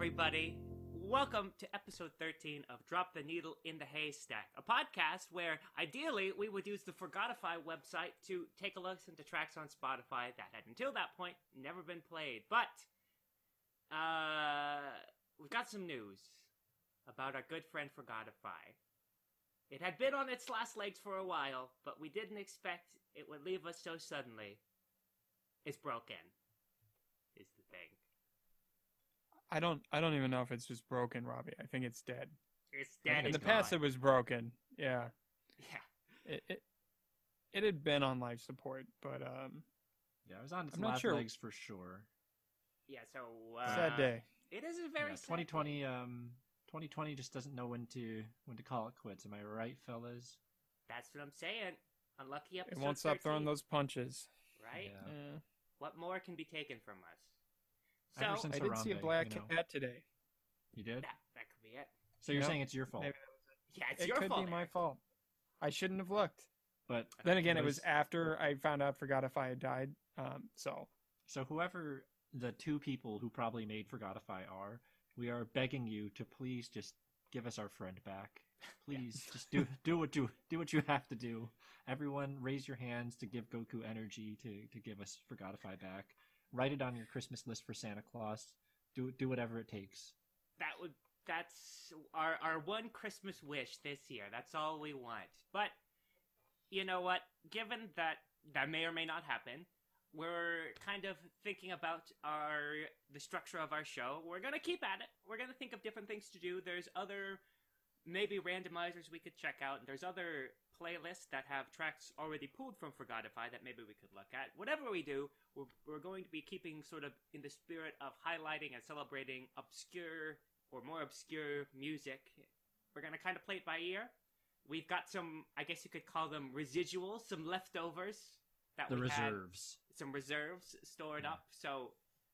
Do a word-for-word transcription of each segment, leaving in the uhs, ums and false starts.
everybody. Welcome to episode thirteen of Drop the Needle in the Haystack, a podcast where, ideally, we would use the Forgotify website to take a listen to tracks on Spotify that had, until that point, never been played. But, uh, we've got some news about our good friend Forgotify. It had been on its last legs for a while, but we didn't expect it would leave us so suddenly. It's broken, is the thing. I don't I don't even know if it's just broken, Robbie. I think it's dead. It's dead. In the past, it was broken. Yeah. Yeah. It it, it had been on life support, but... um. Yeah, it was on its last legs for sure. Yeah, so... Uh, sad day. It is a very yeah, sad twenty twenty, day. Um, twenty twenty just doesn't know when to when to call it quits. Am I right, fellas? That's what I'm saying. Unlucky episode thirteen. It won't stop throwing those punches. Right? Yeah. Yeah. What more can be taken from us? So, I did Harambe, see a black you know. cat today. You did? That, that could be it. So you're yep. saying it's your fault? Maybe that was it. Yeah, it's it your fault. It could be my fault. I shouldn't have looked. But then again, it was, it was after I found out Forgotify had died. Um, so, so whoever the two people who probably made Forgotify are, we are begging you to please just give us our friend back. Please, yeah. just do do what you do what you have to do. Everyone, raise your hands to give Goku energy to to give us Forgotify back. Write it on your Christmas list for Santa Claus. Do do whatever it takes. That would that's our our one Christmas wish this year. That's all we want. But you know what? Given that that may or may not happen, we're kind of thinking about our the structure of our show. We're gonna keep at it. We're gonna think of different things to do. There's other maybe randomizers we could check out. There's other playlists that have tracks already pulled from Forgotify that maybe we could look at. Whatever we do, we're, we're going to be keeping sort of in the spirit of highlighting and celebrating obscure or more obscure music. We're going to kind of play it by ear. We've got some, I guess you could call them residuals, some leftovers. that The we reserves. Had, some reserves stored yeah. up. So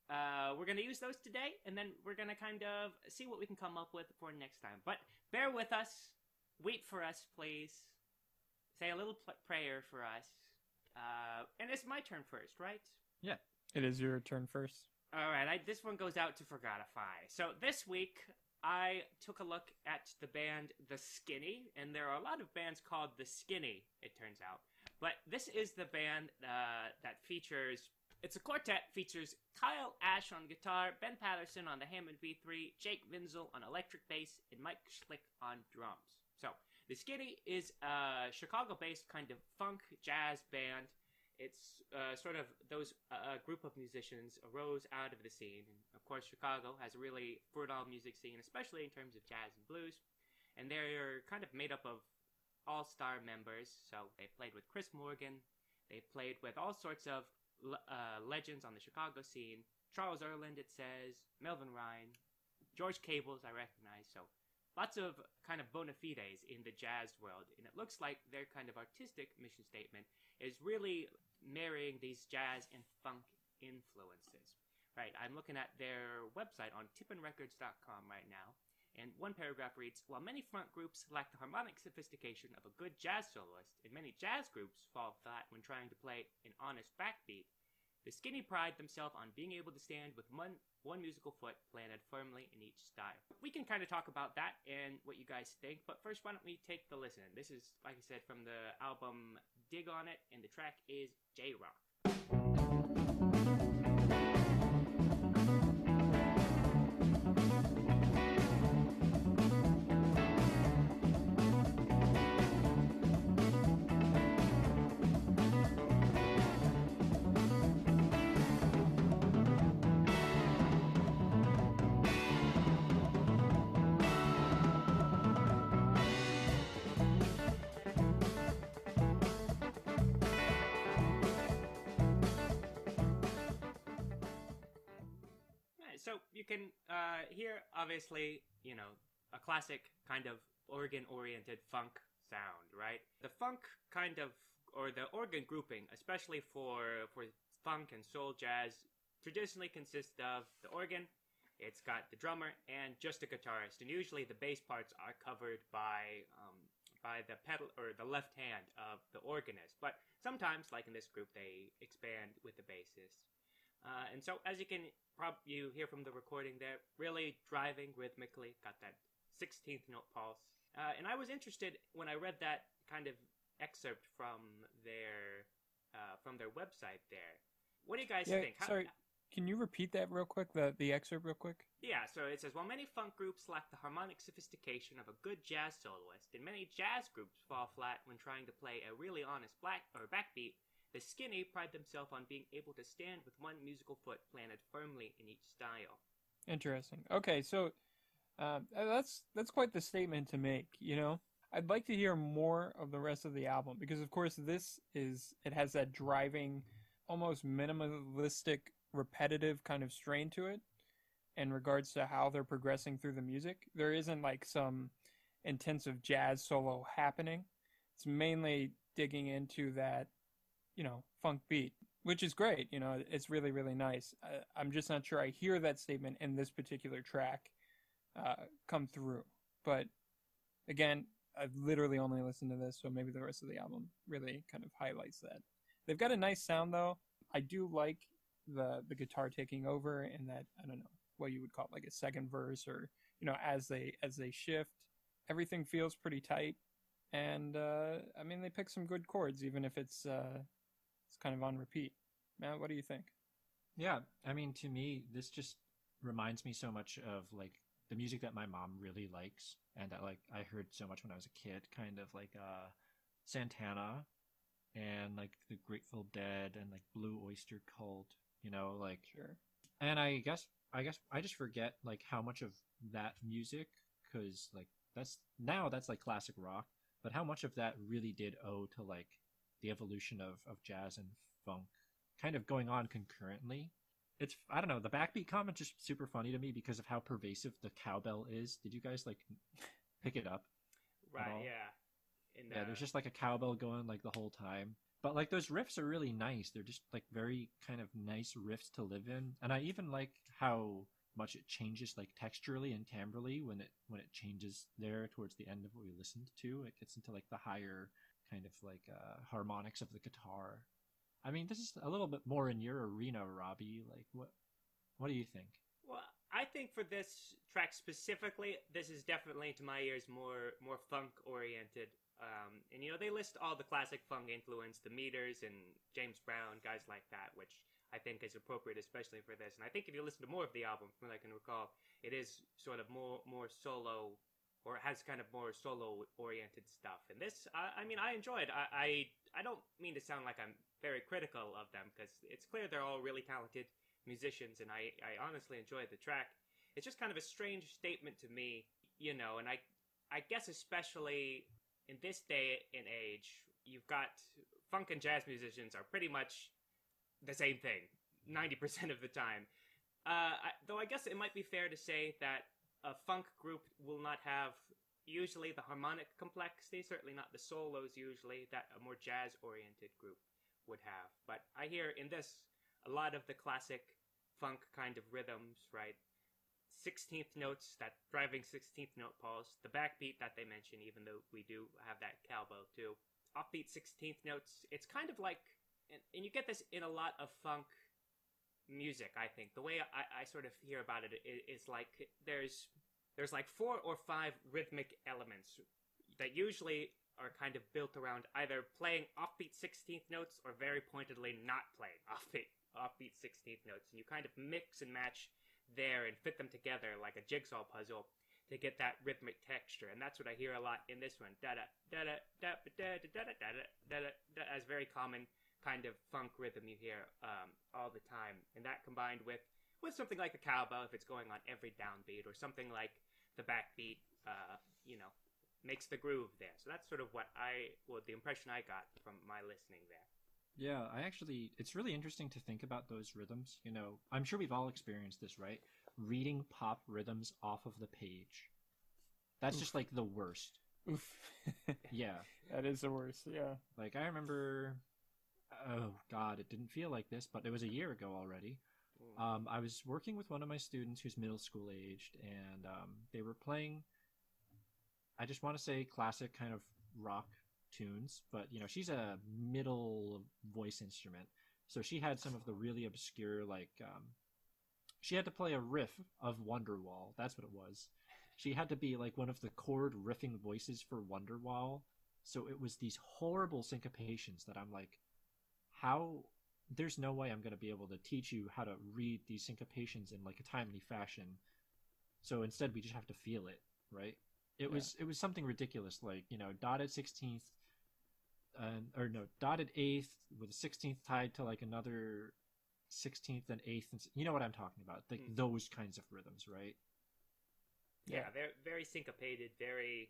uh, we're going to use those today, and then we're going to kind of see what we can come up with for next time. But bear with us. Wait for us, please. Say a little pl- prayer for us. Uh, and it's my turn first, right? Yeah, it is your turn first. All right, I, this one goes out to Forgotify. So this week, I took a look at the band The Skinny, and there are a lot of bands called The Skinny, it turns out. But this is the band uh, that features, it's a quartet, features Kyle Ash on guitar, Ben Patterson on the Hammond V three, Jake Vinzel on electric bass, and Mike Schlick on drums. So, The Skinny is a Chicago-based kind of funk jazz band. It's uh, sort of those uh, group of musicians arose out of the scene. And of course, Chicago has a really fertile music scene, especially in terms of jazz and blues. And they're kind of made up of all-star members. So they played with Chris Morgan. They played with all sorts of uh, legends on the Chicago scene. Charles Erland, it says. Melvin Ryan. George Cables, I recognize. So lots of kind of bona fides in the jazz world, and it looks like their kind of artistic mission statement is really marrying these jazz and funk influences. Right, I'm looking at their website on tippin records dot com right now, and one paragraph reads, "While many funk groups lack the harmonic sophistication of a good jazz soloist, and many jazz groups fall flat when trying to play an honest backbeat, The Skinny pride themselves on being able to stand with one, one musical foot planted firmly in each style." We can kind of talk about that and what you guys think, but first, why don't we take the listen? This is, like I said, from the album Dig On It, and the track is J-Rock. So you can uh, hear, obviously, you know, a classic kind of organ-oriented funk sound, right? The funk kind of, or the organ grouping, especially for for funk and soul jazz, traditionally consists of the organ, it's got the drummer, and just a guitarist. And usually the bass parts are covered by um, by the pedal, or the left hand of the organist. But sometimes, like in this group, they expand with the bassist. Uh, and so, as you can prob- you hear from the recording, they're really driving rhythmically, got that sixteenth note pulse. Uh, and I was interested when I read that kind of excerpt from their uh, from their website there. What do you guys yeah, think? How- sorry. Can you repeat that real quick, the, the excerpt real quick? Yeah, so it says, while many funk groups lack the harmonic sophistication of a good jazz soloist, and many jazz groups fall flat when trying to play a really honest black or backbeat, The Skinny pride themselves on being able to stand with one musical foot planted firmly in each style. Interesting. Okay, so uh, that's that's quite the statement to make, you know? I'd like to hear more of the rest of the album, because of course this is, it has that driving, almost minimalistic, repetitive kind of strain to it in regards to how they're progressing through the music. There isn't like some intensive jazz solo happening. It's mainly digging into that, you know, funk beat, which is great. You know, it's really, really nice. I, I'm just not sure I hear that statement in this particular track uh, come through. But again, I've literally only listened to this, so maybe the rest of the album really kind of highlights that. They've got a nice sound though. I do like the the guitar taking over and that, I don't know what you would call it, like a second verse, or you know, as they as they shift, everything feels pretty tight. And uh I mean, they pick some good chords, even if it's uh it's kind of on repeat. Matt, what do you think? Yeah, I mean, to me this just reminds me so much of like the music that my mom really likes and that like I heard so much when I was a kid, kind of like uh Santana and like the Grateful Dead and like Blue Oyster Cult. You know, like, sure. And I guess, I guess I just forget like how much of that music, cause like that's now that's like classic rock, but how much of that really did owe to like the evolution of, of jazz and funk kind of going on concurrently. It's, I don't know. The backbeat comment is super funny to me because of how pervasive the cowbell is. Did you guys like pick it up? Right. Yeah. And, uh... yeah. There's just like a cowbell going like the whole time. But, like, those riffs are really nice. They're just, like, very kind of nice riffs to live in. And I even like how much it changes, like, texturally and timbrally when it when it changes there towards the end of what we listened to. It gets into, like, the higher kind of, like, uh, harmonics of the guitar. I mean, this is a little bit more in your arena, Robbie. Like, what what do you think? Well, I think for this track specifically, this is definitely, to my ears, more more funk-oriented. Um, and, you know, they list all the classic funk influence, the Meters and James Brown, guys like that, which I think is appropriate, especially for this. And I think if you listen to more of the album, from what I can recall, it is sort of more, more solo, or has kind of more solo-oriented stuff. And this, I, I mean, I enjoyed. I, I I don't mean to sound like I'm very critical of them, because it's clear they're all really talented musicians, and I, I honestly enjoyed the track. It's just kind of a strange statement to me, you know, and I I guess especially... in this day and age, you've got funk and jazz musicians are pretty much the same thing ninety percent of the time. Uh, I, though I guess it might be fair to say that a funk group will not have usually the harmonic complexity, certainly not the solos usually, that a more jazz-oriented group would have. But I hear in this a lot of the classic funk kind of rhythms, right? sixteenth notes, that driving sixteenth note pulse, the backbeat that they mention, even though we do have that cowbell too. Offbeat sixteenth notes, it's kind of like, and, and you get this in a lot of funk music, I think. The way I, I sort of hear about it is like there's there's like four or five rhythmic elements that usually are kind of built around either playing offbeat sixteenth notes or very pointedly not playing offbeat, offbeat sixteenth notes. And you kind of mix and match there and fit them together like a jigsaw puzzle to get that rhythmic texture. And that's what I hear a lot in this one. Da da da da da da da da da da da da. As very common kind of funk rhythm you hear um, all the time. And that combined with with something like the cowbell, if it's going on every downbeat, or something like the backbeat, uh, you know, makes the groove there. So that's sort of what I, well, the impression I got from my listening there. Yeah, I actually, it's really interesting to think about those rhythms. You know, I'm sure we've all experienced this, right? Reading pop rhythms off of the page. That's Oof. Just like the worst. Oof. Yeah. That is the worst, yeah. Like, I remember, oh God, it didn't feel like this, but it was a year ago already. Um, I was working with one of my students who's middle school aged, and um, they were playing, I just want to say classic kind of rock tunes, but you know, she's a middle voice instrument, So she had some of the really obscure, like, um, she had to play a riff of Wonderwall. That's what it was. She had to be like one of the chord riffing voices for Wonderwall. So it was these horrible syncopations that I'm like, how? There's no way I'm going to be able to teach you how to read these syncopations in like a timely fashion. So instead we just have to feel it, right? It yeah. was it was something ridiculous, like, you know, dotted sixteenth, uh, or no, dotted eighth with a sixteenth tied to like another sixteenth and eighth, and you know what I'm talking about, like mm. those kinds of rhythms, right? Yeah, yeah, very very syncopated, very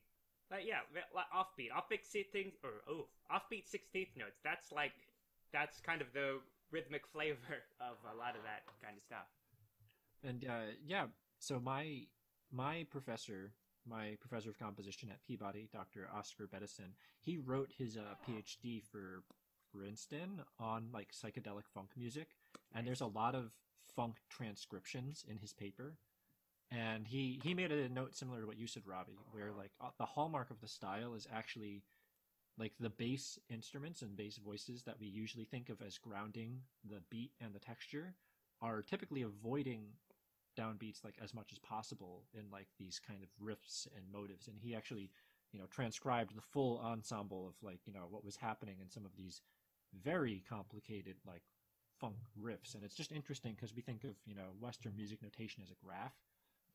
like yeah, like offbeat, offbeat sixteenth or oh, offbeat sixteenth notes. That's like that's kind of the rhythmic flavor of a lot of that kind of stuff. And uh, yeah, so my my professor. my professor of composition at Peabody, Doctor Oscar Bettison, he wrote his uh, PhD for Princeton on like psychedelic funk music. And there's a lot of funk transcriptions in his paper. And he, he made a note similar to what you said, Robbie, where like the hallmark of the style is actually like the bass instruments and bass voices that we usually think of as grounding the beat and the texture are typically avoiding downbeats like as much as possible in like these kind of riffs and motives. And he actually, you know, transcribed the full ensemble of like, you know, what was happening in some of these very complicated like funk riffs. And it's just interesting because we think of, you know, Western music notation as a graph.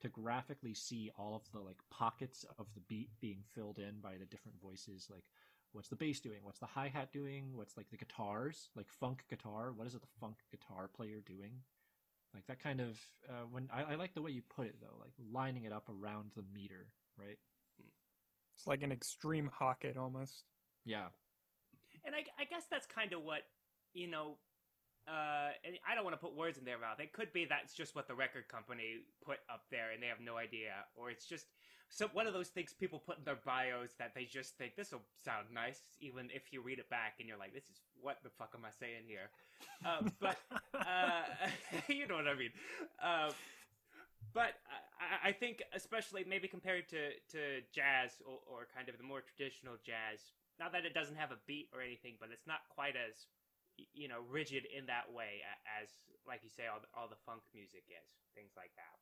To graphically see all of the like pockets of the beat being filled in by the different voices, like what's the bass doing, what's the hi-hat doing, what's like the guitars, like funk guitar, what is it the funk guitar player doing? Like that kind of uh, when I, I like the way you put it though, like lining it up around the meter, right? It's like an extreme hocket almost. Yeah, and I, I guess that's kind of what you know. Uh, and I don't want to put words in their mouth. It could be that's just what the record company put up there, and they have no idea, or it's just so one of those things people put in their bios that they just think this will sound nice, even if you read it back and you're like, "This is what the fuck am I saying here?" Uh, but uh, you know what I mean. Uh, but I, I think, especially maybe compared to to jazz or, or kind of the more traditional jazz, not that it doesn't have a beat or anything, but it's not quite as you know, rigid in that way as, like you say, all the, all the funk music is, things like that.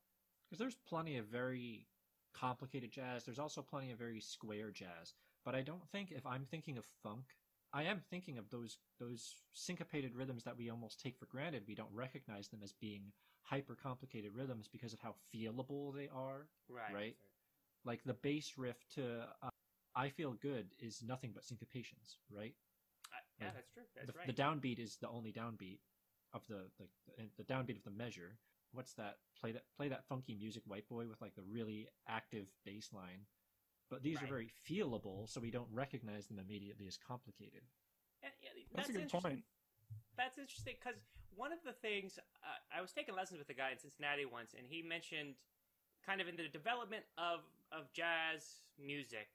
Because there's plenty of very complicated jazz. There's also plenty of very square jazz. But I don't think if I'm thinking of funk, I am thinking of those those syncopated rhythms that we almost take for granted. We don't recognize them as being hyper-complicated rhythms because of how feelable they are. Right. Right? Sir. Like the bass riff to uh, I Feel Good is nothing but syncopations, right? Uh, yeah, like, that's true. That's the, right. The downbeat is the only downbeat of the like the, the downbeat of the measure. What's that? Play that play that funky music, white boy, with like the really active bass line. But these right. are very feelable, so we don't recognize them immediately as complicated. And, yeah, that's, that's a good point. That's interesting because one of the things uh, I was taking lessons with a guy in Cincinnati once, and he mentioned kind of in the development of of jazz music.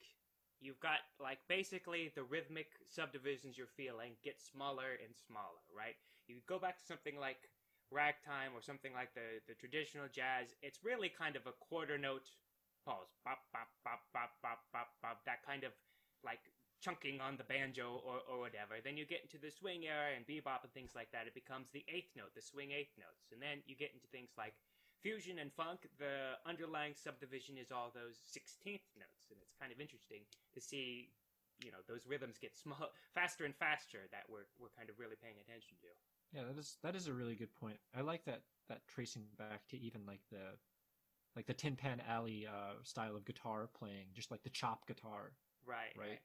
You've got, like, basically the rhythmic subdivisions you're feeling get smaller and smaller, right? You go back to something like ragtime or something like the, the traditional jazz. It's really kind of a quarter note pulse. Bop, bop, bop, bop, bop, bop, bop. That kind of, like, chunking on the banjo or, or whatever. Then you get into the swing era and bebop and things like that. It becomes the eighth note, the swing eighth notes. And then you get into things like fusion and funk, the underlying subdivision is all those sixteenth notes, and it's kind of interesting to see, you know, those rhythms get small, faster and faster that we're we're kind of really paying attention to. Yeah, that is that is a really good point. I like that that tracing back to even like the like the Tin Pan Alley uh, style of guitar playing, just like the chop guitar. Right, right. Right.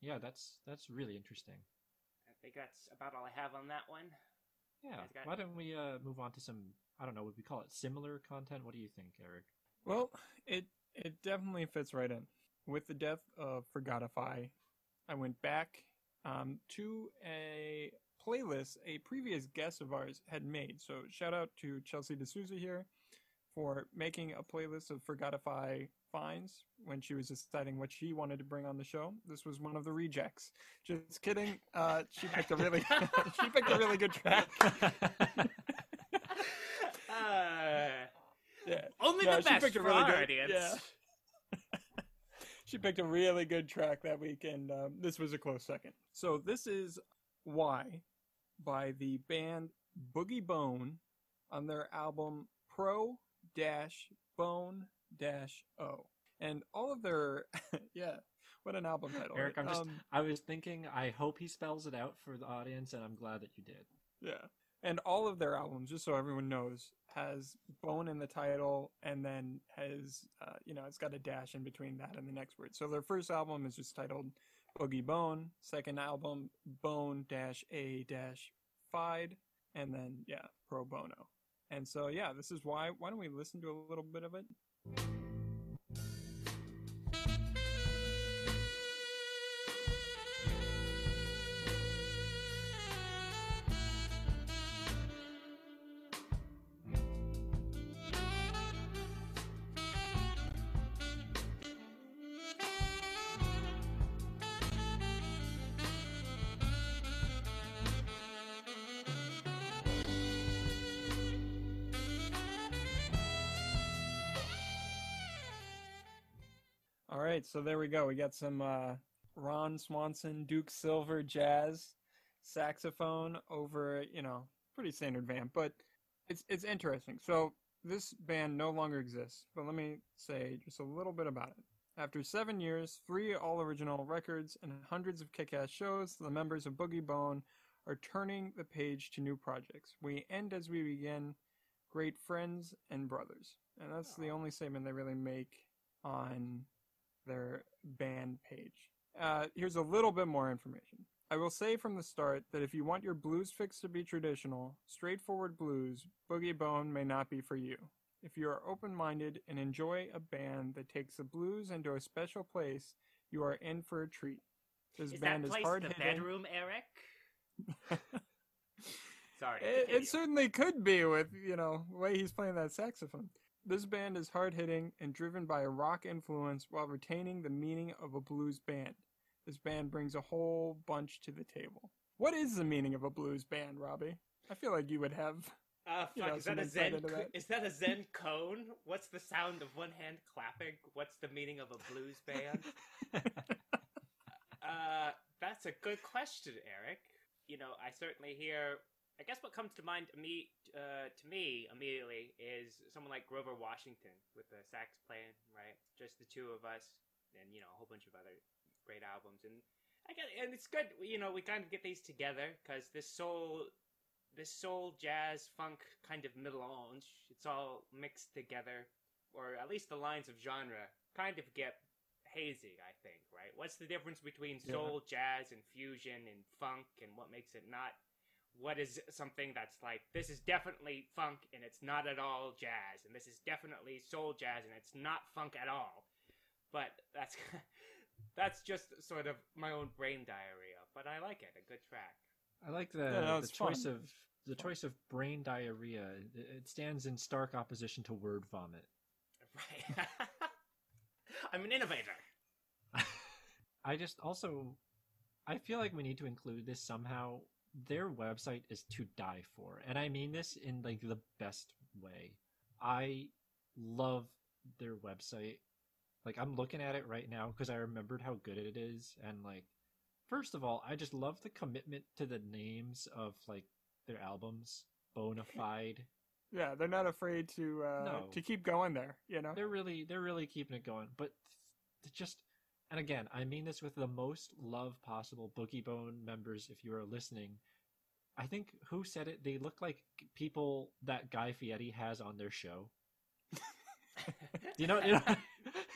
Yeah, that's that's really interesting. I think that's about all I have on that one. Yeah. Got... Why don't we uh, move on to some, I don't know, would we call it similar content? What do you think, Eric? Well, it it definitely fits right in. With the death of Forgotify, I went back um, to a playlist a previous guest of ours had made. So shout out to Chelsea D'Souza here for making a playlist of Forgotify finds when she was deciding what she wanted to bring on the show. This was one of the rejects. Just kidding. Uh, she picked a really she picked a really good track. Uh, yeah. Only no, the best picked a really good, audience. Yeah. She picked a really good track that week, and um, this was a close second. So this is Why by the band Boogie Bone on their album Pro-Bone-O. And all of their, yeah, what an album title. Eric, right? I'm just, um, I was thinking, I hope he spells it out for the audience, and I'm glad that you did. Yeah. And all of their albums, just so everyone knows, has bone in the title, and then has, uh, you know, it's got a dash in between that and the next word. So their first album is just titled Boogie Bone. Second album, Bone-A-Fide. And then, yeah, Pro Bono. And so, yeah, this is why. Why don't we listen to a little bit of it? All right, so there we go. We got some uh, Ron Swanson, Duke Silver jazz saxophone over, you know, pretty standard vamp, but it's it's interesting. So this band no longer exists, but let me say just a little bit about it. After seven years, three all-original records, and hundreds of kick-ass shows, the members of Boogie Bone are turning the page to new projects. We end as we begin, great friends and brothers. And that's the only statement they really make on their band page. Uh, here's a little bit more information. I will say from the start that if you want your blues fix to be traditional, straightforward blues, Boogie Bone may not be for you. If you are open-minded and enjoy a band that takes the blues into a special place, you are in for a treat. This is band that place is hard-hitting. The bedroom, Eric? Sorry. It, it certainly could be with, you know, the way he's playing that saxophone. This band is hard-hitting and driven by a rock influence while retaining the meaning of a blues band. This band brings a whole bunch to the table. What is the meaning of a blues band, Robbie? I feel like you would have... Uh, fuck, you know, is, that a zen, that. is that a zen cone? What's the sound of one hand clapping? What's the meaning of a blues band? uh, that's a good question, Eric. You know, I certainly hear... I guess what comes to mind me, uh, to me immediately is someone like Grover Washington with the sax playing, right? Just the two of us, and you know a whole bunch of other great albums. And I guess, and it's good, you know, we kind of get these together because this soul, this soul jazz funk kind of melange, it's all mixed together, or at least the lines of genre kind of get hazy. I think, right? What's the difference between soul, yeah. jazz, and fusion, and funk, and what makes it not? What is something that's like, this is definitely funk and it's not at all jazz, and this is definitely soul jazz and it's not funk at all. But that's that's just sort of my own brain diarrhea, but I like it. A good track. I like the, yeah, the choice of the choice of brain diarrhea. It stands in stark opposition to word vomit. Right. I'm an innovator. I just also, I feel like we need to include this somehow. Their website is to die for, and I mean this in like the best way. I love their website. Like, I'm looking at it right now because I remembered how good it is, and like, first of all, I just love the commitment to the names of like their albums. Bone-A-Fide. Yeah, they're not afraid to uh no. to keep going there, you know. They're really they're really keeping it going, but just. And again, I mean this with the most love possible. Boogie Bone members, if you are listening, I think who said it? They look like people that Guy Fieri has on their show. you know, you know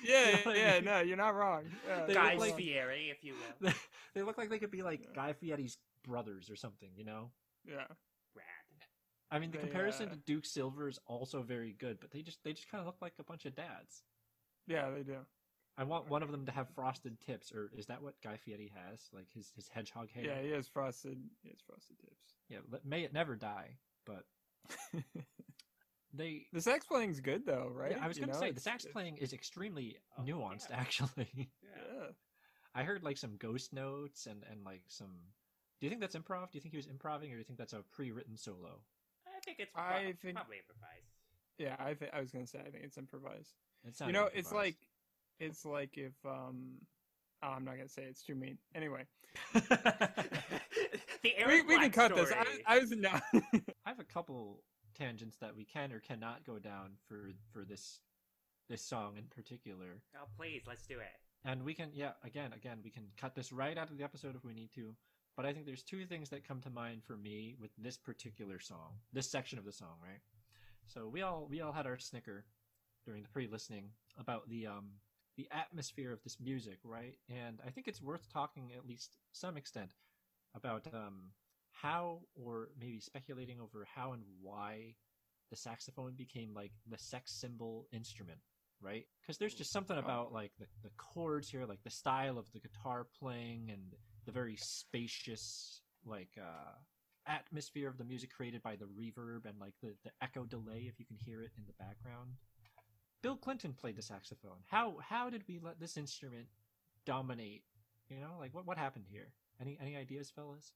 yeah, you know yeah, I mean? No, you're not wrong. Yeah. Guy like, Fieri, if you will. They look like they could be like yeah. Guy Fieri's brothers or something, you know? Yeah. Rad. I mean, the they, comparison uh... to Duke Silver is also very good, but they just they just kind of look like a bunch of dads. Yeah, they do. I want one of them to have frosted tips, or is that what Guy Fieri has? Like his, his hedgehog hair? Yeah, he has frosted he has frosted tips. Yeah, may it never die, but... they The sax playing's good, though, right? Yeah, I was going to say, the sax playing is extremely oh, nuanced, yeah. actually. Yeah. I heard, like, some ghost notes and, and, like, some... Do you think that's improv? Do you think he was improvising, or do you think that's a pre-written solo? I think it's pro- I think... probably improvised. Yeah, I, th- I was going to say, I think it's improvised. It's not you know, improvised. It's like... It's like if um, Oh, I'm not gonna say it. It's too mean. Anyway, the we, we can cut story. this. I, I was no. I have a couple tangents that we can or cannot go down for for this this song in particular. Oh please, let's do it. And we can, yeah, again, again, we can cut this right out of the episode if we need to. But I think there's two things that come to mind for me with this particular song, this section of the song, right? So we all we all had our snicker during the pre-listening about the um. the atmosphere of this music, right? And I think it's worth talking, at least some extent, about um, how, or maybe speculating over how and why the saxophone became like the sex symbol instrument, right? Because there's just something about like the, the chords here, like the style of the guitar playing and the very spacious like uh, atmosphere of the music created by the reverb and like the, the echo delay, if you can hear it in the background. Bill Clinton played the saxophone. How how did we let this instrument dominate? You know, like what what happened here? Any any ideas, fellas?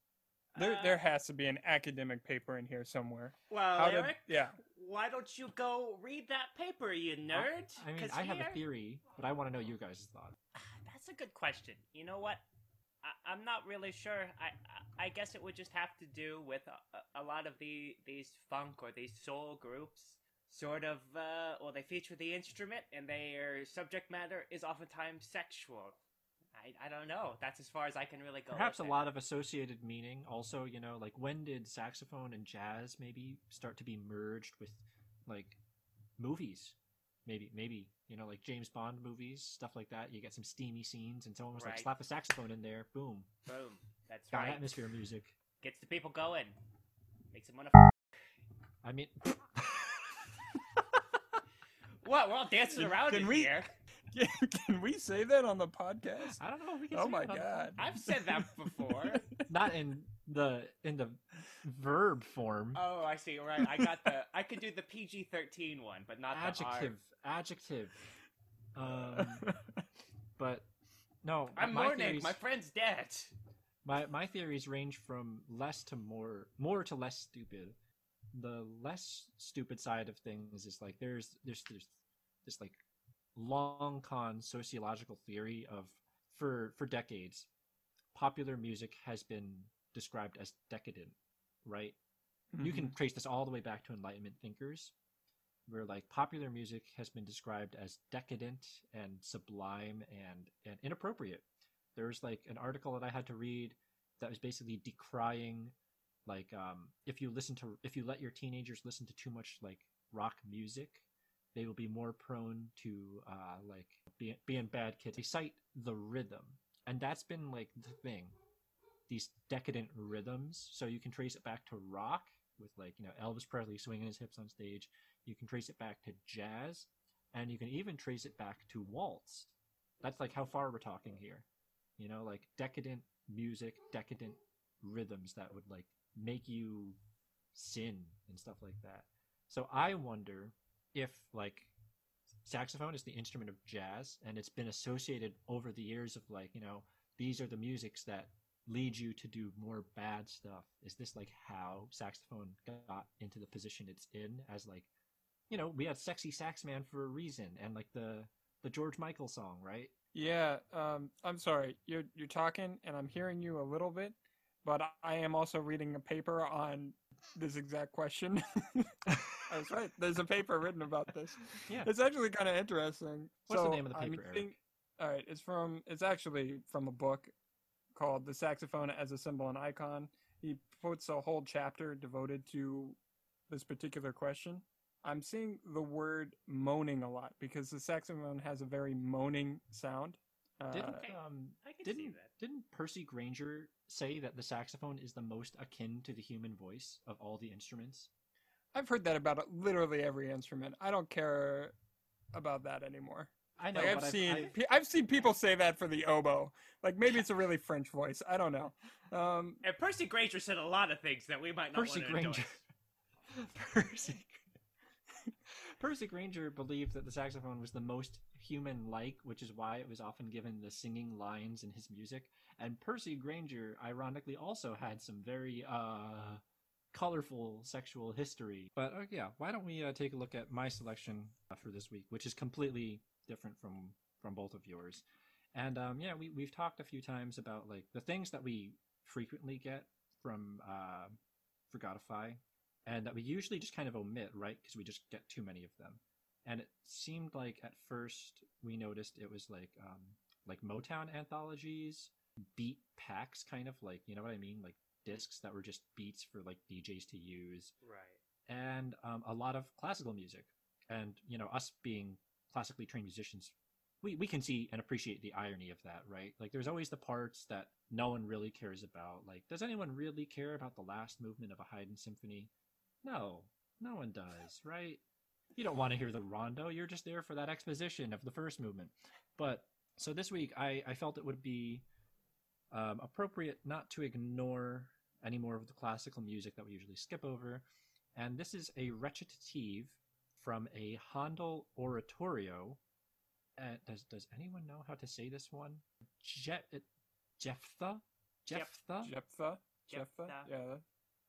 There uh, there has to be an academic paper in here somewhere. Well, how Eric, did, yeah. Why don't you go read that paper, you nerd? I, I mean, I here... have a theory, but I want to know you guys' thoughts. That's a good question. You know what? I, I'm not really sure. I, I I guess it would just have to do with a, a lot of the these funk or these soul groups. Sort of, uh, well, they feature the instrument, and their subject matter is oftentimes sexual. I, I don't know. That's as far as I can really go. Perhaps a lot of associated meaning. Also, you know, like when did saxophone and jazz maybe start to be merged with, like, movies? Maybe, maybe you know, like James Bond movies, stuff like that. You get some steamy scenes, and someone was right. like, slap a saxophone in there, boom, boom. That's got right. atmosphere music gets the people going, makes them wanna. I mean. What? We're all dancing around can in we, here. Can, can we say that on the podcast? I don't know if we can oh say my that god. On, I've said that before. Not in the in the verb form. Oh, I see. Right. I got the I could do the P G thirteen one, but not adjective. The adjective. Adjective. Um but no, I'm my mourning. Theories, my friend's dead. My my theories range from less to more, more to less stupid. The less stupid side of things is like there's there's there's this like long con sociological theory of for for decades popular music has been described as decadent, right? Mm-hmm. You can trace this all the way back to Enlightenment thinkers where like popular music has been described as decadent and sublime and and inappropriate. There's like an article that I had to read that was basically decrying like um, if you listen to if you let your teenagers listen to too much like rock music, they will be more prone to uh, like being being bad kids. They cite the rhythm, and that's been like the thing, these decadent rhythms. So you can trace it back to rock with like you know Elvis Presley swinging his hips on stage. You can trace it back to jazz, and you can even trace it back to waltz. That's like how far we're talking here, you know, like decadent music, decadent rhythms that would like make you sin and stuff like that. So I wonder if like saxophone is the instrument of jazz and it's been associated over the years of like, you know, these are the musics that lead you to do more bad stuff. Is this like how saxophone got into the position it's in as like, you know, we had Sexy Sax Man for a reason and like the, the George Michael song, right? Yeah. Um, I'm sorry. You're, you're talking and I'm hearing you a little bit. But I am also reading a paper on this exact question. I was right. There's a paper written about this. Yeah. It's actually kind of interesting. What's so, the name of the paper, Eric? Think, all right. It's from. It's actually from a book called The Saxophone as a Symbol and Icon. He puts a whole chapter devoted to this particular question. I'm seeing the word moaning a lot because the saxophone has a very moaning sound. Didn't okay. um I can didn't, see that. Didn't Percy Grainger say that the saxophone is the most akin to the human voice of all the instruments? I've heard that about literally every instrument. I don't care about that anymore. I know. Like, I've seen I've, I've... I've seen people say that for the oboe. Like maybe it's a really French voice. I don't know. Um, and Percy Grainger said a lot of things that we might not Percy want to Grainger. Percy Percy Grainger believed that the saxophone was the most human-like, which is why it was often given the singing lines in his music. And Percy Grainger, ironically, also had some very uh, colorful sexual history. But uh, yeah, why don't we uh, take a look at my selection uh, for this week, which is completely different from, from both of yours. And um, yeah, we, we've talked a few times about like the things that we frequently get from uh, Forgotify and that we usually just kind of omit, right? Because we just get too many of them. And it seemed like at first we noticed it was like um, like Motown anthologies, beat packs, kind of like, you know what I mean? Like discs that were just beats for like D Js to use. Right. And um, a lot of classical music. And, you know, us being classically trained musicians, we, we can see and appreciate the irony of that, right? Like, there's always the parts that no one really cares about. Like, does anyone really care about the last movement of a Haydn symphony? No, no one does, right? You don't want to hear the rondo. You're just there for that exposition of the first movement. But so this week, I, I felt it would be um, appropriate not to ignore any more of the classical music that we usually skip over. And this is a recitative from a Handel oratorio. Uh, does does anyone know how to say this one? Je- Jephtha? Jephtha? Jephtha? Jephtha? Yeah.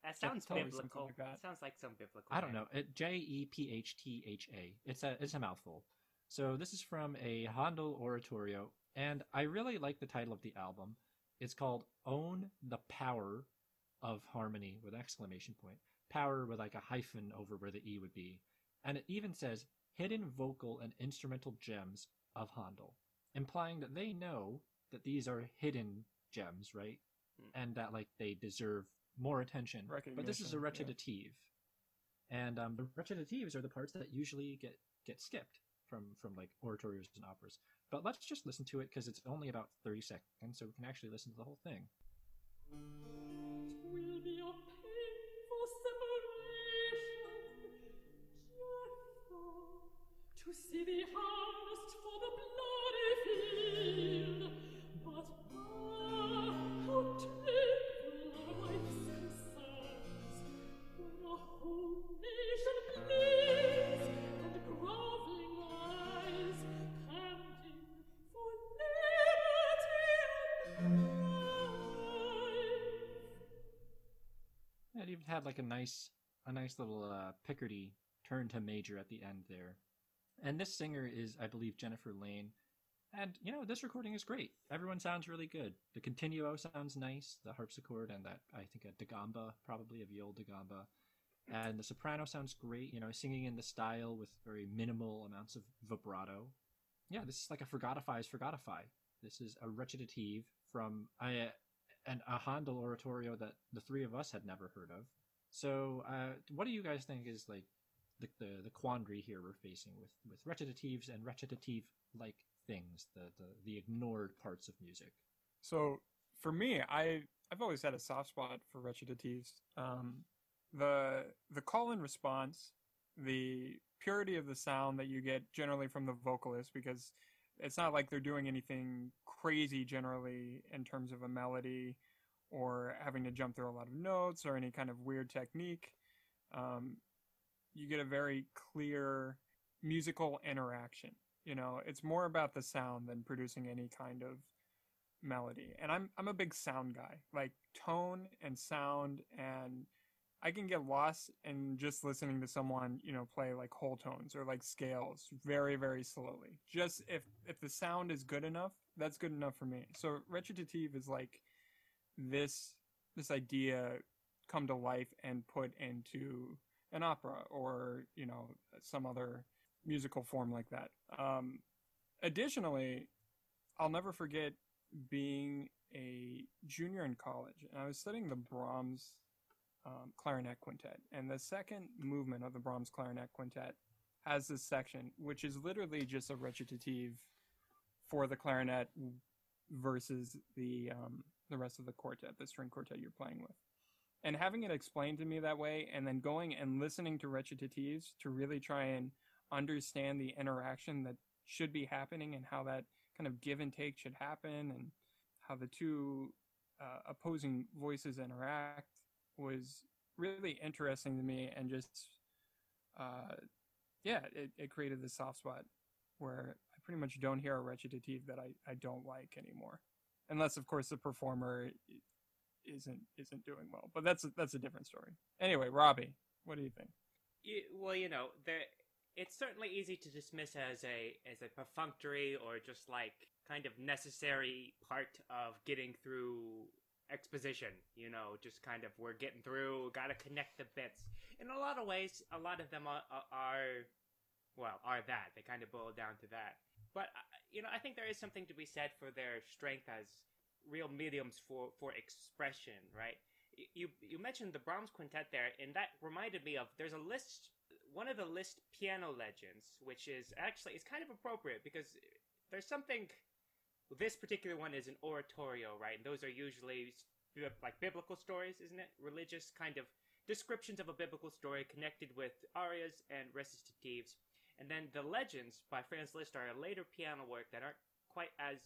That sounds Jephtha biblical. Like that. It sounds like some biblical. I don't name. know. J E P H T H A. It's a it's a mouthful. So this is from a Handel oratorio, and I really like the title of the album. It's called "Own the Power of Harmony" with exclamation point. Power with like a hyphen over where the E would be. And it even says hidden vocal and instrumental gems of Handel, implying that they know that these are hidden gems, right? Mm. And that like they deserve more attention. But this is a recitative. Yeah. And um, the recitatives are the parts that usually get, get skipped from, from like oratorios and operas. But let's just listen to it because it's only about thirty seconds, so we can actually listen to the whole thing. It will be a painful separation. To see the harvest for the bloody field, but ah, how terrible are my senses, when a whole nation bleeds, and groveling eyes panting for liberty and life. It even had like a nice, a nice little uh, Picardy turn to major at the end there. And this singer is, I believe, Jennifer Lane. And, you know, this recording is great. Everyone sounds really good. The continuo sounds nice, the harpsichord, and that, I think, a da gamba, probably a viol da gamba. And the soprano sounds great, you know, singing in the style with very minimal amounts of vibrato. Yeah, this is like a Forgotify's Forgotify. This is a recitative from a, an, a Handel oratorio that the three of us had never heard of. So uh, what do you guys think is, like, The, the the quandary here we're facing with, with recitatives and recitative-like things, the, the, the ignored parts of music? So for me, I, I've always had a soft spot for recitatives. Um, the the call and response, the purity of the sound that you get generally from the vocalist, because it's not like they're doing anything crazy generally in terms of a melody or having to jump through a lot of notes or any kind of weird technique. Um, you get a very clear musical interaction. You know, it's more about the sound than producing any kind of melody. And I'm I'm a big sound guy, like tone and sound. And I can get lost in just listening to someone, you know, play like whole tones or like scales very, very slowly. Just if, if the sound is good enough, that's good enough for me. So recitative is like this, this idea come to life and put into an opera or, you know, some other musical form like that. Um, additionally, I'll never forget being a junior in college, and I was studying the Brahms um, clarinet quintet, and the second movement of the Brahms clarinet quintet has this section, which is literally just a recitative for the clarinet versus the um, the rest of the quartet, the string quartet you're playing with. And having it explained to me that way, and then going and listening to recitatives to really try and understand the interaction that should be happening and how that kind of give and take should happen and how the two uh, opposing voices interact was really interesting to me. And just, uh, yeah, it, it created this soft spot where I pretty much don't hear a recitative that I, I don't like anymore. Unless, of course, the performer isn't isn't doing well, but that's a, that's a different story. Anyway, Robbie, what do you think? You, well, you know, there, it's certainly easy to dismiss as a as a perfunctory or just like kind of necessary part of getting through exposition, you know, just kind of we're getting through, got to connect the bits. In a lot of ways, a lot of them are, are, well, are that. They kind of boil down to that. But, you know, I think there is something to be said for their strength as real mediums for, for expression, right? You you mentioned the Brahms Quintet there, and that reminded me of, there's a list, one of the list piano legends, which is actually, it's kind of appropriate because there's something, this particular one is an oratorio, right? And those are usually like biblical stories, isn't it? Religious kind of descriptions of a biblical story connected with arias and recitatives. And then the legends by Franz Liszt are a later piano work that aren't quite as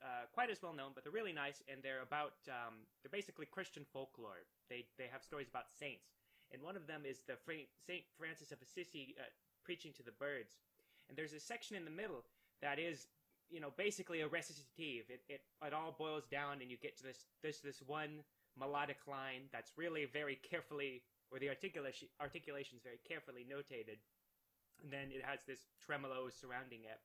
uh, quite as well known, but they're really nice, and they're about um, they're basically Christian folklore. They they have stories about saints, and one of them is the Fra- Saint Francis of Assisi uh, preaching to the birds. And there's a section in the middle that is, you know, basically a recitative. It it it all boils down, and you get to this this this one melodic line that's really very carefully, or the articulation articulation is very carefully notated. And then it has this tremolo surrounding it.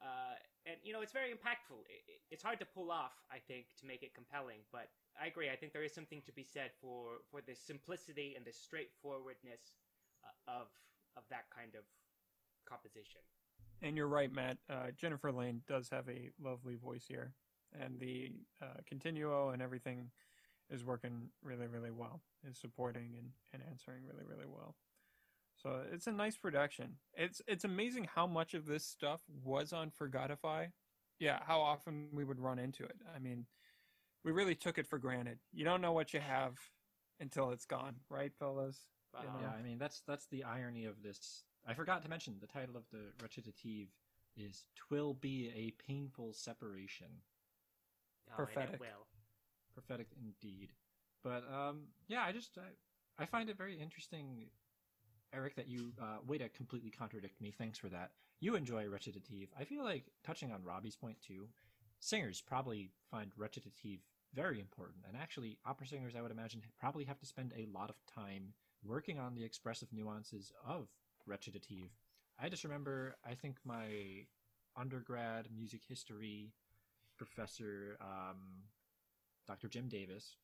Uh, and, you know, it's very impactful. It, it, it's hard to pull off, I think, to make it compelling. But I agree. I think there is something to be said for, for the simplicity and the straightforwardness uh, of of that kind of composition. And you're right, Matt. Uh, Jennifer Lane does have a lovely voice here. And the uh, continuo and everything is working really, really well. Is supporting and, and answering really, really well. So it's a nice production. It's it's amazing how much of this stuff was on Forgotify. Yeah, how often we would run into it. I mean, we really took it for granted. You don't know what you have until it's gone, right, fellas? Wow. You know? Yeah, I mean, that's that's the irony of this. I forgot to mention the title of the recitative is "'Twill Be a Painful Separation." Oh, prophetic. And it will. Prophetic indeed. But um, yeah, I just I, I find it very interesting, Eric, that you, uh, way to completely contradict me. Thanks for that. You enjoy recitative. I feel like, touching on Robbie's point too, singers probably find recitative very important. And actually, opera singers, I would imagine, probably have to spend a lot of time working on the expressive nuances of recitative. I just remember, I think my undergrad music history professor, um, Doctor Jim Davis,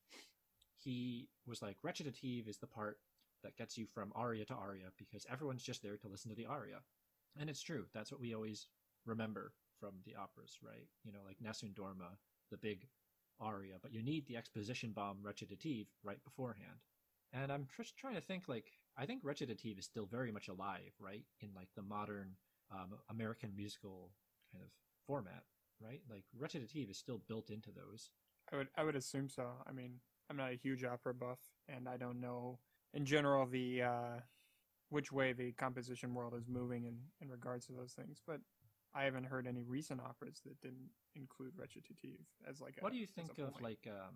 he was like, recitative is the part that gets you from aria to aria because everyone's just there to listen to the aria. And it's true. That's what we always remember from the operas, right? You know, like Nessun Dorma, the big aria, but you need the exposition bomb recitative right beforehand. And I'm just trying to think, like, I think recitative is still very much alive, right? In like the modern um, American musical kind of format, right? Like recitative is still built into those. I would, I would assume so. I mean, I'm not a huge opera buff and I don't know in general, the uh, which way the composition world is moving in, in regards to those things, but I haven't heard any recent operas that didn't include recitative as like. A, what do you think of point. like? Um,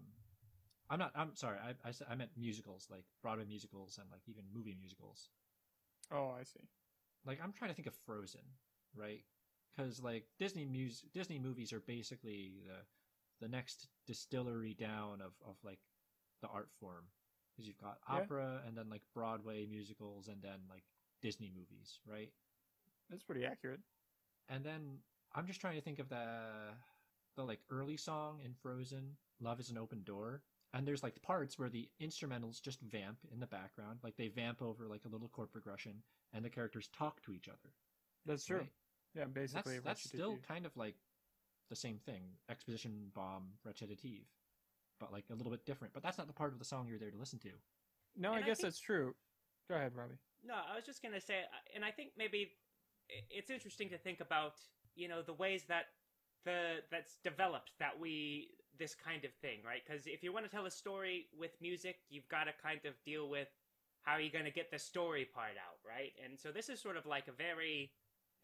I'm not. I'm sorry. I, I I meant musicals, like Broadway musicals and like even movie musicals. Oh, I see. Like I'm trying to think of Frozen, right? Because like Disney mus Disney movies are basically the the next distillery down of, of like the art form. Because you've got opera yeah. and then like Broadway musicals and then like Disney movies, right? That's pretty accurate. And then I'm just trying to think of the the like early song in Frozen, "Love Is an Open Door." And there's like parts where the instrumentals just vamp in the background, like they vamp over like a little chord progression, and the characters talk to each other. That's true. Right? Yeah, basically. That's, that's still kind of like the same thing: exposition bomb, recitative. But like a little bit different. But that's not the part of the song you're there to listen to. No, and I guess I think that's true. Go ahead, Robbie. No, I was just going to say, and I think maybe it's interesting to think about, you know, the ways that the that's developed that we, this kind of thing, right? Because if you want to tell a story with music, you've got to kind of deal with how are you going to get the story part out, right? And so this is sort of like a very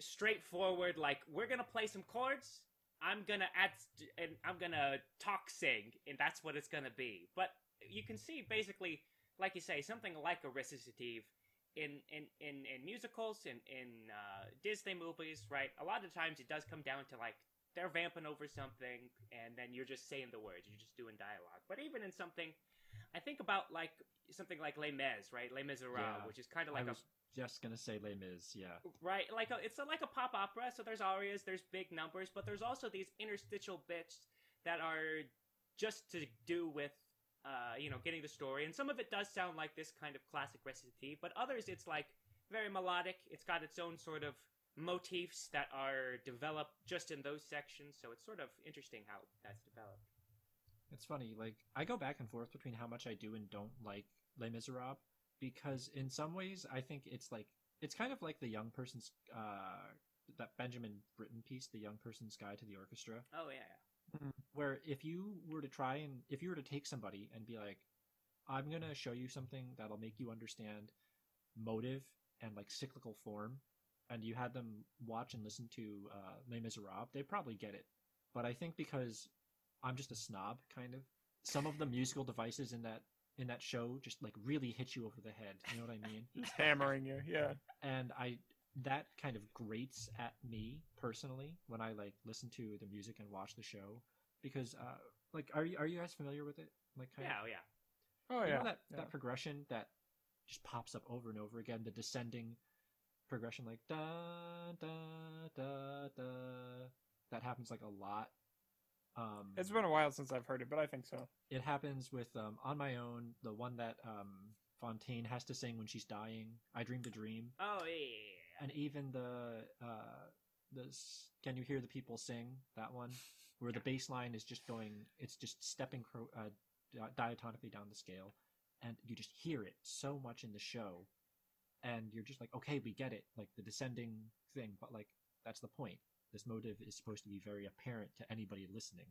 straightforward, like, we're going to play some chords. I'm gonna add, and I'm gonna talk, sing, and that's what it's gonna be. But you can see, basically, like you say, something like a recitative in in in, in musicals and in, in uh, Disney movies, right? A lot of times it does come down to like they're vamping over something, and then you're just saying the words, you're just doing dialogue. But even in something I think about like something like Les Mis, right? Les Miserables, yeah, which is kind of like I was a just gonna say Les Mis, yeah, right? Like a, it's a, like a pop opera, so there's arias, there's big numbers, but there's also these interstitial bits that are just to do with uh, you know, getting the story. And some of it does sound like this kind of classic recitative, but others it's like very melodic. It's got its own sort of motifs that are developed just in those sections, so it's sort of interesting how that's developed. It's funny, like, I go back and forth between how much I do and don't like Les Miserables, because in some ways I think it's like, it's kind of like the young person's, uh, that Benjamin Britten piece, The Young Person's Guide to the Orchestra. Oh, yeah, yeah. Where if you were to try and, if you were to take somebody and be like, I'm going to show you something that'll make you understand motive and, like, cyclical form, and you had them watch and listen to uh, Les Miserables, they'd probably get it. But I think because I'm just a snob, kind of, some of the musical devices in that in that show just like really hit you over the head. You know what I mean? Just hammering you, yeah. And I that kind of grates at me personally when I like listen to the music and watch the show, because uh, like are you are you guys familiar with it? Like kind yeah, of, yeah. Oh yeah. You know that yeah. that progression that just pops up over and over again, the descending progression, like da da da da. That happens like a lot. Um, it's been a while since I've heard it, but I think so. It happens with um, On My Own, the one that um, Fontaine has to sing when she's dying, I Dreamed a Dream. Oh, yeah. And even the, uh, the Can You Hear the People Sing, that one, where the bass line is just going, it's just stepping uh, diatonically down the scale, and you just hear it so much in the show, and you're just like, okay, we get it, like the descending thing, but like, that's the point. This motive is supposed to be very apparent to anybody listening.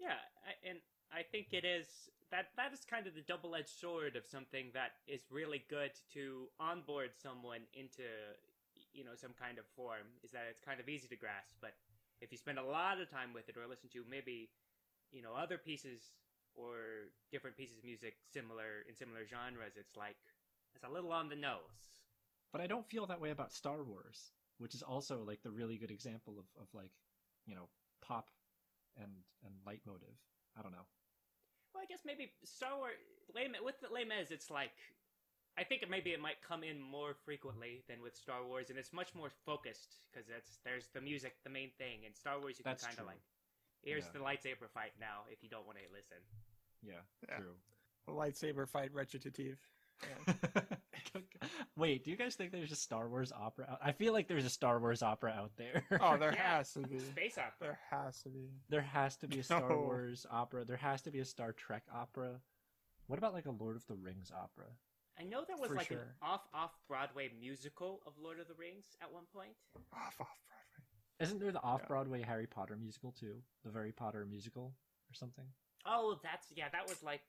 Yeah, I, and I think it is that that is kind of the double-edged sword of something that is really good to onboard someone into, you know, some kind of form, is that it's kind of easy to grasp. But if you spend a lot of time with it or listen to maybe, you know, other pieces or different pieces of music similar in similar genres, it's like it's a little on the nose. But I don't feel that way about Star Wars, which is also like the really good example of, of like, you know, pop and and light motive. I don't know. Well, I guess maybe Star Wars, with Les Mis, it's like, I think maybe it might come in more frequently than with Star Wars, and it's much more focused, because there's the music, the main thing, and Star Wars you can kind of like, here's yeah. the lightsaber fight now, if you don't want to listen. Yeah, yeah. True. Lightsaber fight recitative. Yeah. Wait, do you guys think there's a Star Wars opera out- I feel like there's a Star Wars opera out there. Oh, there yeah. has to be. Space opera. There has to be. There has to be a Star no. Wars opera. There has to be a Star Trek opera. What about like a Lord of the Rings opera? I know there was For like sure. an off-off-Broadway musical of Lord of the Rings at one point. Off-off-Broadway. Isn't there the off-Broadway yeah. Harry Potter musical too? The Harry Potter musical or something? Oh, that's, yeah, that was like,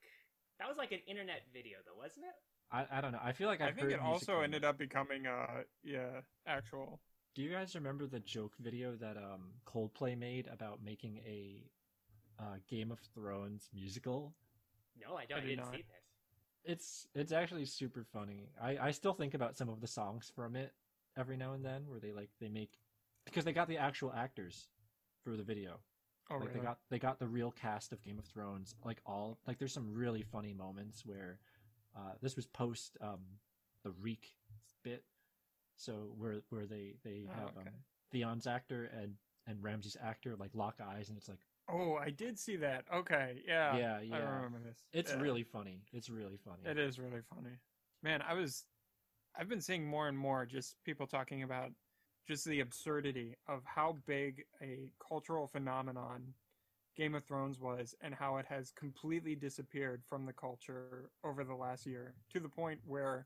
that was like an internet video though, wasn't it? I, I don't know. I feel like I've I think heard it also ended up becoming uh yeah actual. Do you guys remember the joke video that um Coldplay made about making a uh, Game of Thrones musical? No, I don't. I, I didn't see this. It's it's actually super funny. I, I still think about some of the songs from it every now and then, where they like they make because they got the actual actors for the video. Oh, like, really? They got they got the real cast of Game of Thrones. Like all like there's some really funny moments where. Uh, this was post um, the Reek bit, so where where they they have oh, okay. um, Theon's actor and and Ramsay's actor like lock eyes, and it's like, oh, I did see that. Okay, yeah, yeah, yeah. I remember this. It's yeah. really funny. It's really funny. It is really funny. Man, I was, I've been seeing more and more just people talking about just the absurdity of how big a cultural phenomenon Game of Thrones was, and how it has completely disappeared from the culture over the last year, to the point where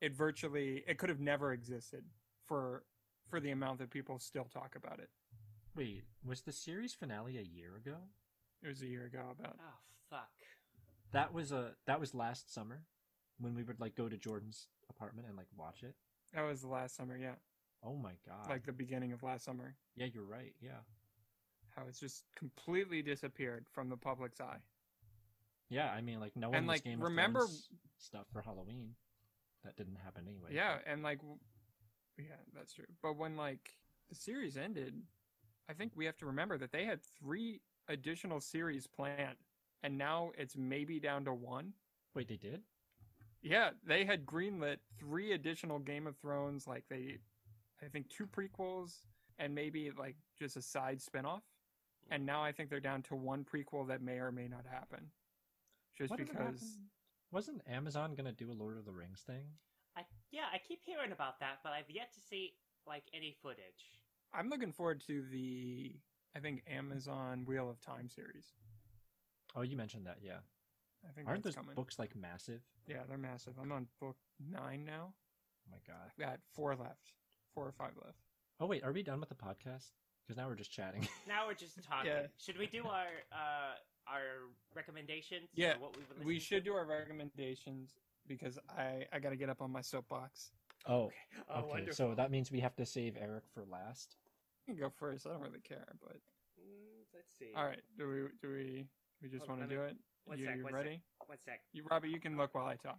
it virtually it could have never existed for for the amount that people still talk about it. Wait, was the series finale a year ago? It was a year ago about. Oh fuck. That was a that was last summer when we would like go to Jordan's apartment and like watch it. That was the last summer, yeah. Oh my god. Like the beginning of last summer. Yeah, you're right. Yeah. How it's just completely disappeared from the public's eye. Yeah, I mean, like, no one was Game of Thrones stuff for Halloween. That didn't happen anyway. Yeah, and, like, yeah, that's true. But when, like, the series ended, I think we have to remember that they had three additional series planned, and now it's maybe down to one. Wait, they did? Yeah, they had greenlit three additional Game of Thrones, like they, I think two prequels and maybe like just a side spinoff. And now I think they're down to one prequel that may or may not happen. Just what because... Wasn't Amazon going to do a Lord of the Rings thing? I, yeah, I keep hearing about that, but I've yet to see like any footage. I'm looking forward to the, I think, Amazon Wheel of Time series. Oh, you mentioned that, yeah. I think Aren't those coming. books like massive? Yeah, they're massive. I'm on book nine now. Oh my god. I've got four left. Four or five left. Oh wait, are we done with the podcast? Because now we're just chatting. Now we're just talking. Yeah. Should we do our uh, our recommendations? Yeah, what we've we should to? do our recommendations because I, I got to get up on my soapbox. Oh, okay. Oh, okay. Wonderful. So that means we have to save Eric for last. You can go first. I don't really care, but mm, let's see. All right, do we do we we just want to do it? One you, sec, you one ready? Sec, one sec. You, Robbie, you can look while I talk.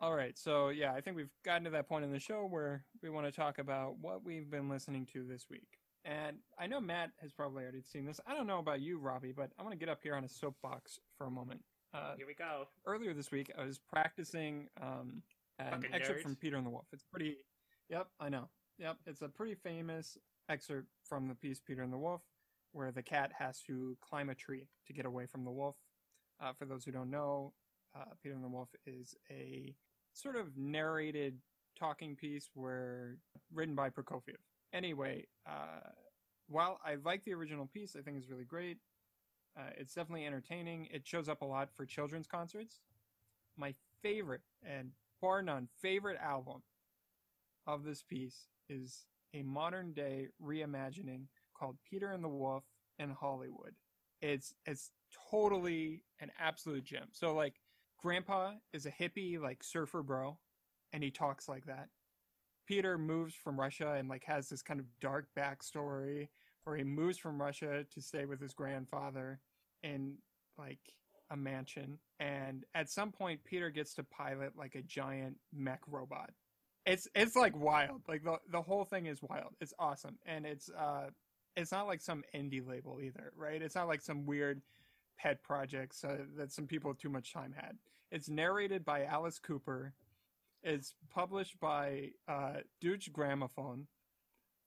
All right, so yeah, I think we've gotten to that point in the show where we want to talk about what we've been listening to this week. And I know Matt has probably already seen this. I don't know about you, Robbie, but I want to get up here on a soapbox for a moment. Uh, here we go. Earlier this week, I was practicing um, an Fucking excerpt nerd. from Peter and the Wolf. It's pretty... Yep, I know. Yep, it's a pretty famous excerpt from the piece Peter and the Wolf, where the cat has to climb a tree to get away from the wolf. Uh, for those who don't know, uh, Peter and the Wolf is a sort of narrated talking piece where written by Prokofiev. Anyway, uh, while I like the original piece, I think it's really great. Uh, it's definitely entertaining. It shows up a lot for children's concerts. My favorite, and bar none, favorite album of this piece is a modern day reimagining called Peter and the Wolf in Hollywood. It's it's totally an absolute gem. So like, Grandpa is a hippie, like surfer bro, and he talks like that. Peter moves from Russia and like has this kind of dark backstory where he moves from Russia to stay with his grandfather in like a mansion. And at some point, Peter gets to pilot like a giant mech robot. It's it's like wild. Like the, the whole thing is wild. It's awesome. And it's uh it's not like some indie label either, right? It's not like some weird pet projects uh, that some people with too much time had. It's narrated by Alice Cooper. It's published by uh, Deutsche Grammophon,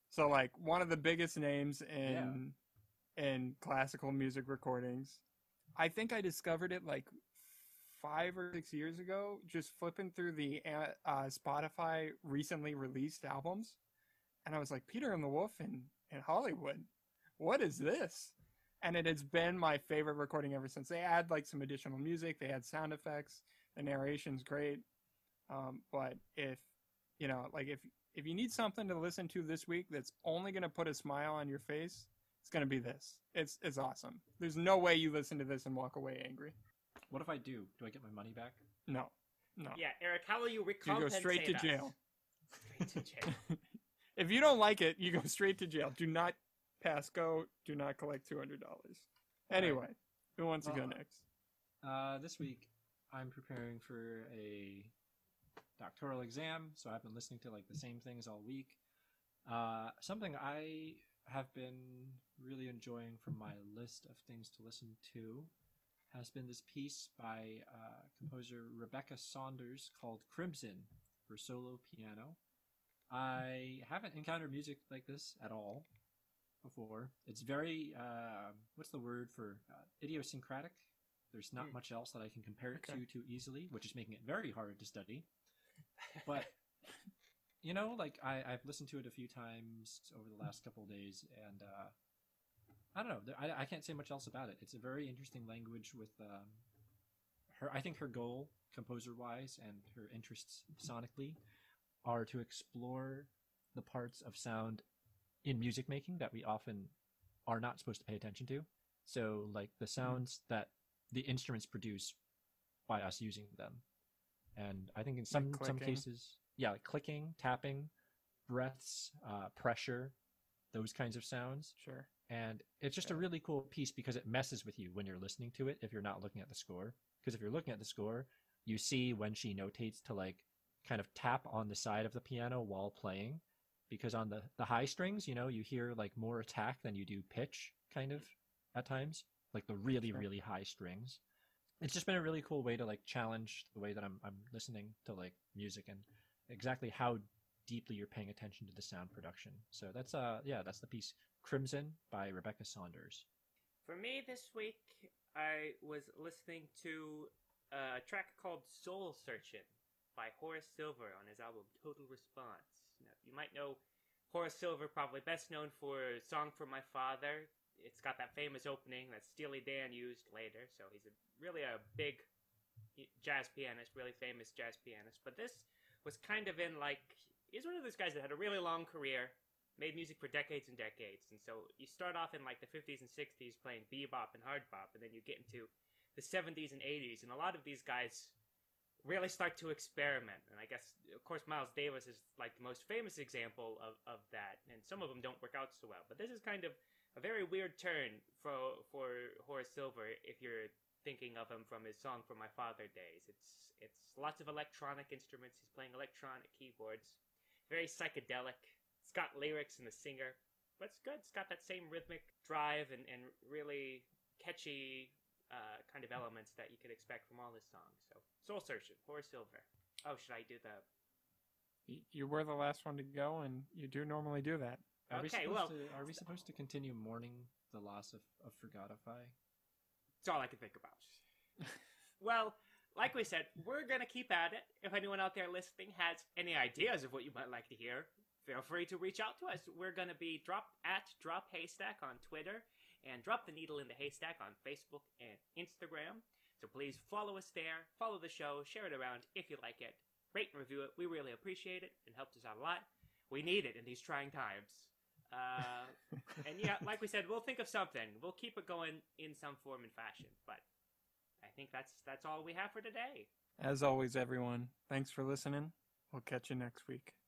so like one of the biggest names in yeah. in classical music recordings. I think I discovered it like five or six years ago, just flipping through the uh, Spotify recently released albums, and I was like, Peter and the Wolf in, in Hollywood, what is this? And it has been my favorite recording ever since. They add like some additional music, they add sound effects, the narration's great. Um, but if, you know, like if, if you need something to listen to this week that's only going to put a smile on your face, it's going to be this. It's it's awesome. There's no way you listen to this and walk away angry. What if I do? Do I get my money back? No. No. Yeah, Eric, how will you recompensate us? You go straight to jail. Straight to jail. If you don't like it, you go straight to jail. Do not pass go. Do not collect two hundred dollars. Anyway, right. Who wants to uh, go next? Uh, this week, I'm preparing for a... doctoral exam, so I've been listening to like the same things all week. Uh, something I have been really enjoying from my list of things to listen to has been this piece by uh, composer Rebecca Saunders called Crimson for solo piano. I haven't encountered music like this at all before. It's very, uh, what's the word for uh, idiosyncratic? There's not much else that I can compare it okay. to too easily, which is making it very hard to study. But, you know, like I, I've listened to it a few times over the last couple of days, and uh, I don't know. I, I can't say much else about it. It's a very interesting language with um, her. I think her goal, composer-wise, and her interests sonically, are to explore the parts of sound in music making that we often are not supposed to pay attention to. So, like the sounds that the instruments produce by us using them. And I think in some, like some cases, yeah, like clicking, tapping, breaths, uh, pressure, those kinds of sounds. Sure. And it's just yeah. a really cool piece because it messes with you when you're listening to it if you're not looking at the score. Because if you're looking at the score, you see when she notates to like kind of tap on the side of the piano while playing. Because on the, the high strings, you know, you hear like more attack than you do pitch kind of at times. Like the really, sure. really high strings. it's just been a really cool way to like challenge the way that I'm I'm listening to like music and exactly how deeply you're paying attention to the sound production. So that's uh yeah, that's the piece Crimson by Rebecca Saunders. For me this week, I was listening to a track called Soul Searchin' by Horace Silver on his album Total Response. Now, you might know Horace Silver, probably best known for Song for My Father. It's got that famous opening that Steely Dan used later, so he's a, really a big jazz pianist, really famous jazz pianist. But this was kind of in like, he's one of those guys that had a really long career, made music for decades and decades. And so you start off in like the fifties and sixties playing bebop and hard bop, and then you get into the seventies and eighties, and a lot of these guys really start to experiment. And I guess, of course, Miles Davis is like the most famous example of, of that, and some of them don't work out so well. But this is kind of a very weird turn for for Horace Silver if you're thinking of him from his Song for My Father days. It's it's lots of electronic instruments. He's playing electronic keyboards. Very psychedelic. It's got lyrics and the singer, but it's good. It's got that same rhythmic drive and, and really catchy Uh, kind of elements that you could expect from all his songs. So, Soul Searching, Horace Silver. Oh, should I do the... You were the last one to go, and you do normally do that. Are okay, we supposed well... To, are we supposed to continue mourning the loss of, of Forgotify? It's all I can think about. Well, like we said, we're going to keep at it. If anyone out there listening has any ideas of what you might like to hear, feel free to reach out to us. We're going to be drop at Drop Haystack on Twitter, and Drop the Needle in the Haystack on Facebook and Instagram. So please follow us there, follow the show, share it around if you like it, rate and review it. We really appreciate it. It helps us out a lot. We need it in these trying times. Uh, and yeah, like we said, we'll think of something. We'll keep it going in some form and fashion. But I think that's that's all we have for today. As always, everyone, thanks for listening. We'll catch you next week.